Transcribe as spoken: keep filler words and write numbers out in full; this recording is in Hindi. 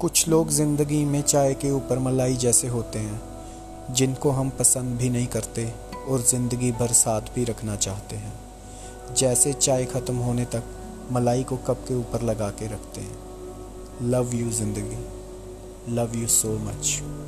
कुछ लोग ज़िंदगी में चाय के ऊपर मलाई जैसे होते हैं, जिनको हम पसंद भी नहीं करते और ज़िंदगी भर साथ भी रखना चाहते हैं। जैसे चाय ख़त्म होने तक मलाई को कप के ऊपर लगा के रखते हैं। लव यू ज़िंदगी, लव यू सो मच।